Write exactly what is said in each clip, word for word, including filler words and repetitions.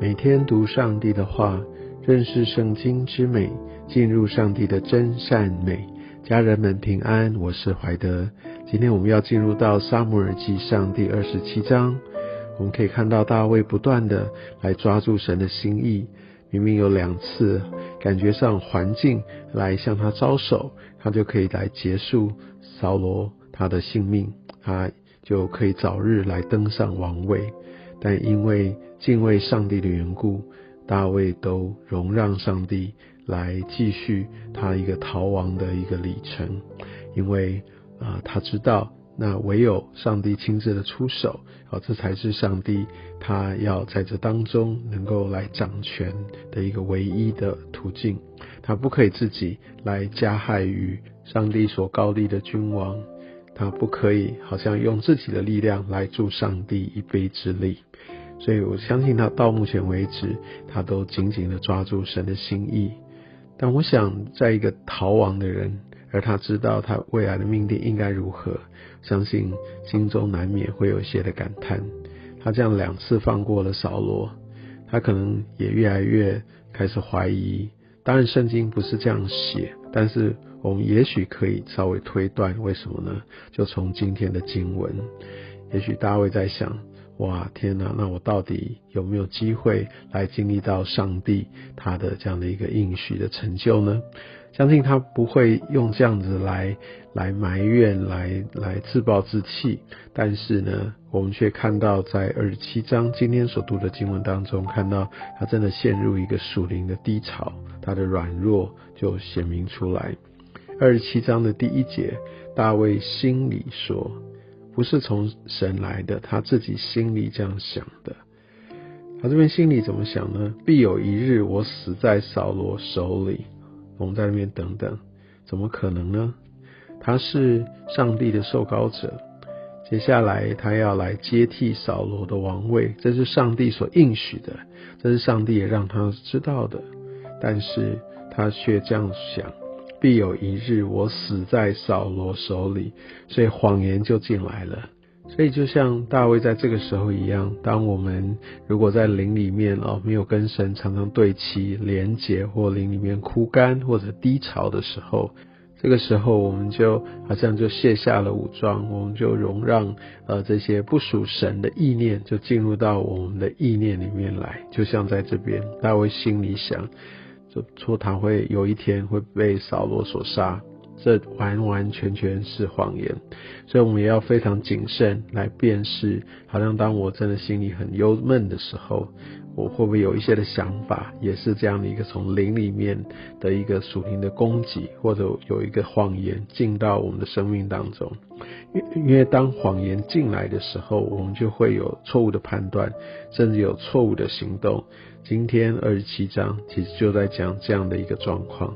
每天读上帝的话，认识圣经之美，进入上帝的真善美。家人们平安，我是怀德。今天我们要进入到撒母耳记上第二十七章，我们可以看到大卫不断的来抓住神的心意。明明有两次感觉上环境来向他招手，他就可以来结束扫罗他的性命，他就可以早日来登上王位。但因为敬畏上帝的缘故，大卫都容让上帝来继续他一个逃亡的一个里程，因为、呃、他知道那唯有上帝亲自的出手、哦、这才是上帝他要在这当中能够来掌权的一个唯一的途径。他不可以自己来加害于上帝所高立的君王，他不可以好像用自己的力量来助上帝一臂之力。所以我相信他到目前为止，他都紧紧的抓住神的心意。但我想，在一个逃亡的人，而他知道他未来的命定应该如何，相信心中难免会有一些的感叹。他这样两次放过了扫罗，他可能也越来越开始怀疑。当然圣经不是这样写，但是我们也许可以稍微推断，为什么呢？就从今天的经文，也许大卫在想，哇，天哪，那我到底有没有机会来经历到上帝他的这样的一个应许的成就呢？相信他不会用这样子来来埋怨，来来自暴自弃。但是呢，我们却看到在二十七章今天所读的经文当中，看到他真的陷入一个属灵的低潮，他的软弱就显明出来。二十七章的第一节，大卫心里说，不是从神来的，他自己心里这样想的。他这边心里怎么想呢？必有一日我死在扫罗手里。我们在那边等等，怎么可能呢？他是上帝的受膏者，接下来他要来接替扫罗的王位，这是上帝所应许的，这是上帝也让他知道的。但是他却这样想，必有一日我死在扫罗手里，所以谎言就进来了。所以就像大卫在这个时候一样，当我们如果在灵里面、哦、没有跟神常常对齐连结，或灵里面枯干或者低潮的时候，这个时候我们就好像就卸下了武装，我们就容让呃这些不属神的意念就进入到我们的意念里面来。就像在这边大卫心里想就说他会有一天会被扫罗所杀，这完完全全是谎言。所以我们也要非常谨慎来辨识，好像当我真的心里很忧闷的时候，我会不会有一些的想法也是这样的一个从灵里面的一个属灵的攻击，或者有一个谎言进到我们的生命当中。因为当谎言进来的时候，我们就会有错误的判断，甚至有错误的行动。今天二十七章其实就在讲这样的一个状况。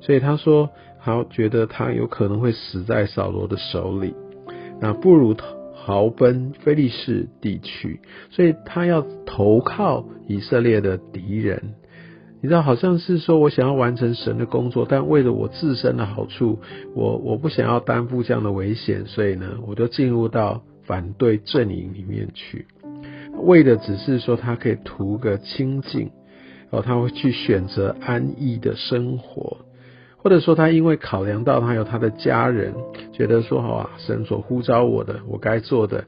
所以他说他觉得他有可能会死在扫罗的手里，那不如逃奔非利士地区，所以他要投靠以色列的敌人。你知道，好像是说我想要完成神的工作，但为了我自身的好处，我我不想要担负这样的危险，所以呢，我就进入到反对阵营里面去，为的只是说他可以图个清净，然后他会去选择安逸的生活。或者说他因为考量到他有他的家人，觉得说好啊，神所呼召我的，我该做的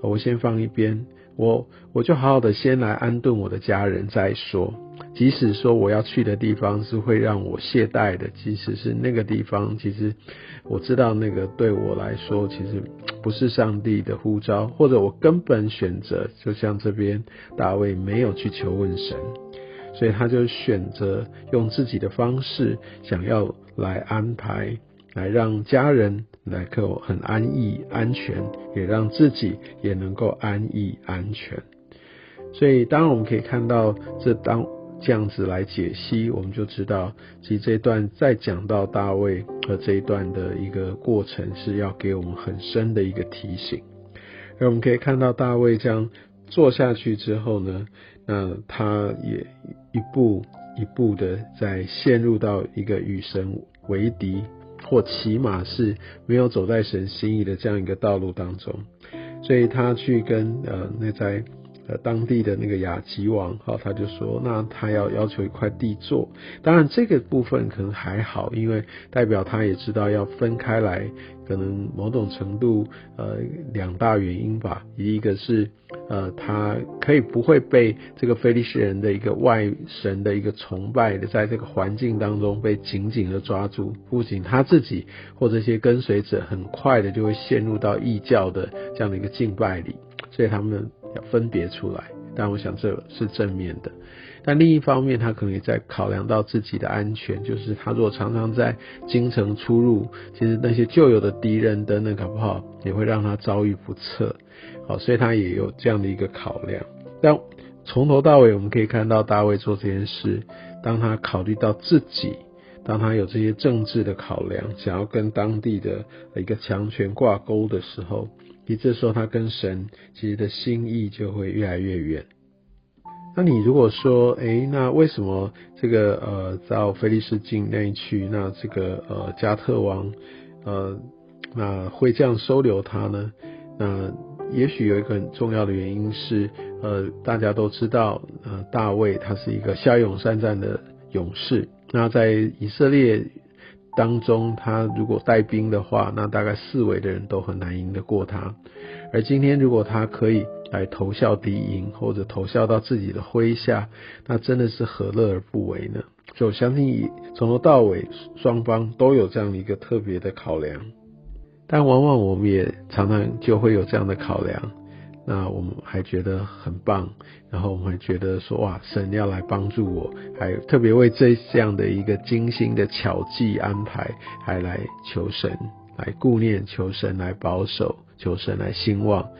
我先放一边，我我就好好的先来安顿我的家人再说。即使说我要去的地方是会让我懈怠的，即使是那个地方其实我知道那个对我来说其实不是上帝的呼召，或者我根本选择，就像这边大卫没有去求问神，所以他就选择用自己的方式想要来安排，来让家人来够很安逸安全，也让自己也能够安逸安全。所以当然我们可以看到这当这样子来解析，我们就知道其实这一段再讲到大卫和这一段的一个过程是要给我们很深的一个提醒。而我们可以看到大卫这样做下去之后呢，那他也一步一步的在陷入到一个与神为敌，或起码是没有走在神心意的这样一个道路当中。所以他去跟呃那在呃当地的那个雅吉王哈、哦，他就说那他要要求一块地座。当然这个部分可能还好，因为代表他也知道要分开来，可能某种程度呃两大原因吧，一个是呃他可以不会被这个非利士人的一个外神的一个崇拜的在这个环境当中被紧紧的抓住，不仅他自己或这些跟随者很快的就会陷入到异教的这样的一个敬拜里，所以他们要分别出来。但我想这是正面的，但另一方面他可能也在考量到自己的安全，就是他如果常常在京城出入，其实那些旧有的敌人等等搞不好也会让他遭遇不测，好，所以他也有这样的一个考量。但从头到尾我们可以看到大卫做这件事，当他考虑到自己，当他有这些政治的考量，想要跟当地的一个强权挂钩的时候，其实这时候他跟神其实的心意就会越来越远。那你如果说，诶，那为什么这个呃到非利士境内去，那这个呃加特王呃那会这样收留他呢？那也许有一个很重要的原因是，呃大家都知道，呃大卫他是一个骁勇善战的勇士，那在以色列当中他如果带兵的话，那大概四围的人都很难赢得过他，而今天如果他可以来投效敌营，或者投效到自己的麾下，那真的是何乐而不为呢？所以我相信从头到尾双方都有这样一个特别的考量，但往往我们也常常就会有这样的考量，那我们还觉得很棒，然后我们觉得说哇，神要来帮助我，还特别为这这样的一个精心的巧计安排，还来求神来顾念，求神来保守，求神来兴旺。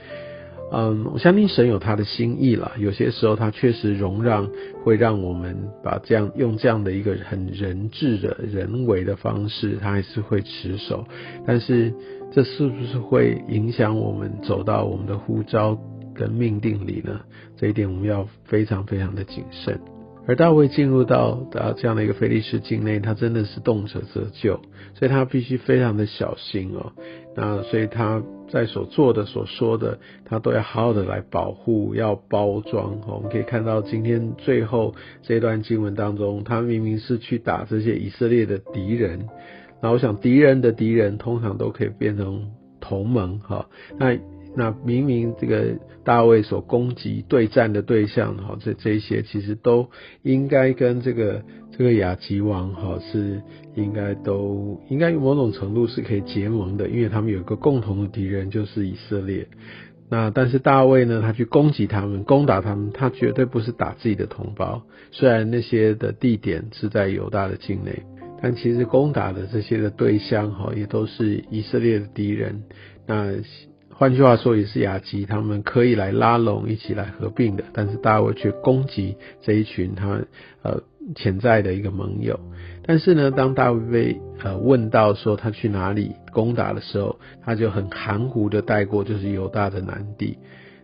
嗯，我相信神有他的心意啦，有些时候他确实容让，会让我们把这样用这样的一个很人治的人为的方式，他还是会持守，但是这是不是会影响我们走到我们的呼召跟命定里呢？这一点我们要非常非常的谨慎。而大卫进入到这样的一个非利士境内，他真的是动辄得咎，所以他必须非常的小心哦。那所以他在所做的所说的，他都要好好的来保护，要包装、哦、我们可以看到今天最后这段经文当中，他明明是去打这些以色列的敌人，那我想敌人的敌人通常都可以变成同盟哈、哦，那那明明这个大卫所攻击对战的对象哈、哦，这这一些其实都应该跟这个这个亚吉王哈、哦、是应该都应该某种程度是可以结盟的，因为他们有一个共同的敌人就是以色列。那但是大卫呢，他去攻击他们，攻打他们，他绝对不是打自己的同胞，虽然那些的地点是在犹大的境内，但其实攻打的这些的对象哈，也都是以色列的敌人。那换句话说，也是雅基他们可以来拉拢，一起来合并的，但是大卫却攻击这一群他呃潜在的一个盟友。但是呢，当大卫被呃问到说他去哪里攻打的时候，他就很含糊的带过，就是犹大的南地，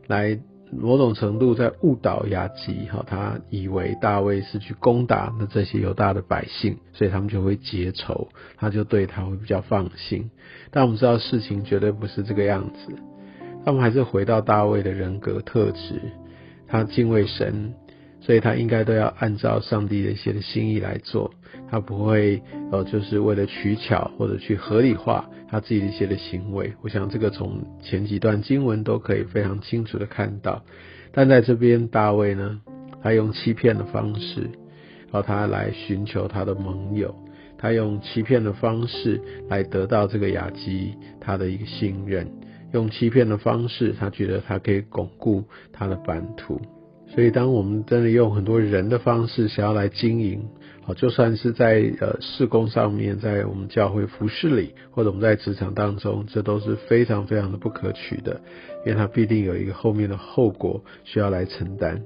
来某种程度在误导雅基，他以为大卫是去攻打那这些犹大的百姓，所以他们就会结仇，他就对他会比较放心。但我们知道事情绝对不是这个样子，他们还是回到大卫的人格特质，他敬畏神，所以他应该都要按照上帝的一些的心意来做，他不会呃就是为了取巧或者去合理化他自己的一些的行为。我想这个从前几段经文都可以非常清楚的看到，但在这边大卫呢，他用欺骗的方式，然后他来寻求他的盟友，他用欺骗的方式来得到这个雅基他的一个信任，用欺骗的方式他觉得他可以巩固他的版图。所以当我们真的用很多人的方式想要来经营，就算是在呃事工上面，在我们教会服事里，或者我们在职场当中，这都是非常非常的不可取的，因为它必定有一个后面的后果需要来承担。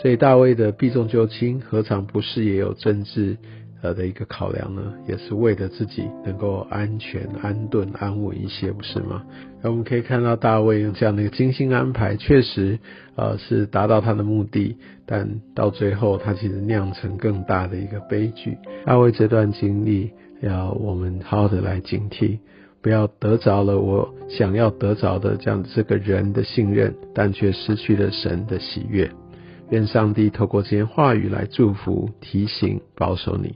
所以大卫的避重就轻，何尝不是也有政治呃的一个考量呢？也是为了自己能够安全安顿安稳一些，不是吗？那我们可以看到大卫用这样的一个精心安排，确实呃是达到他的目的，但到最后他其实酿成更大的一个悲剧。大卫这段经历要我们好好的来警惕，不不要得着了我想要得着的这样这个人的信任，但却失去了神的喜悦。愿上帝透过这些话语来祝福、提醒、保守你。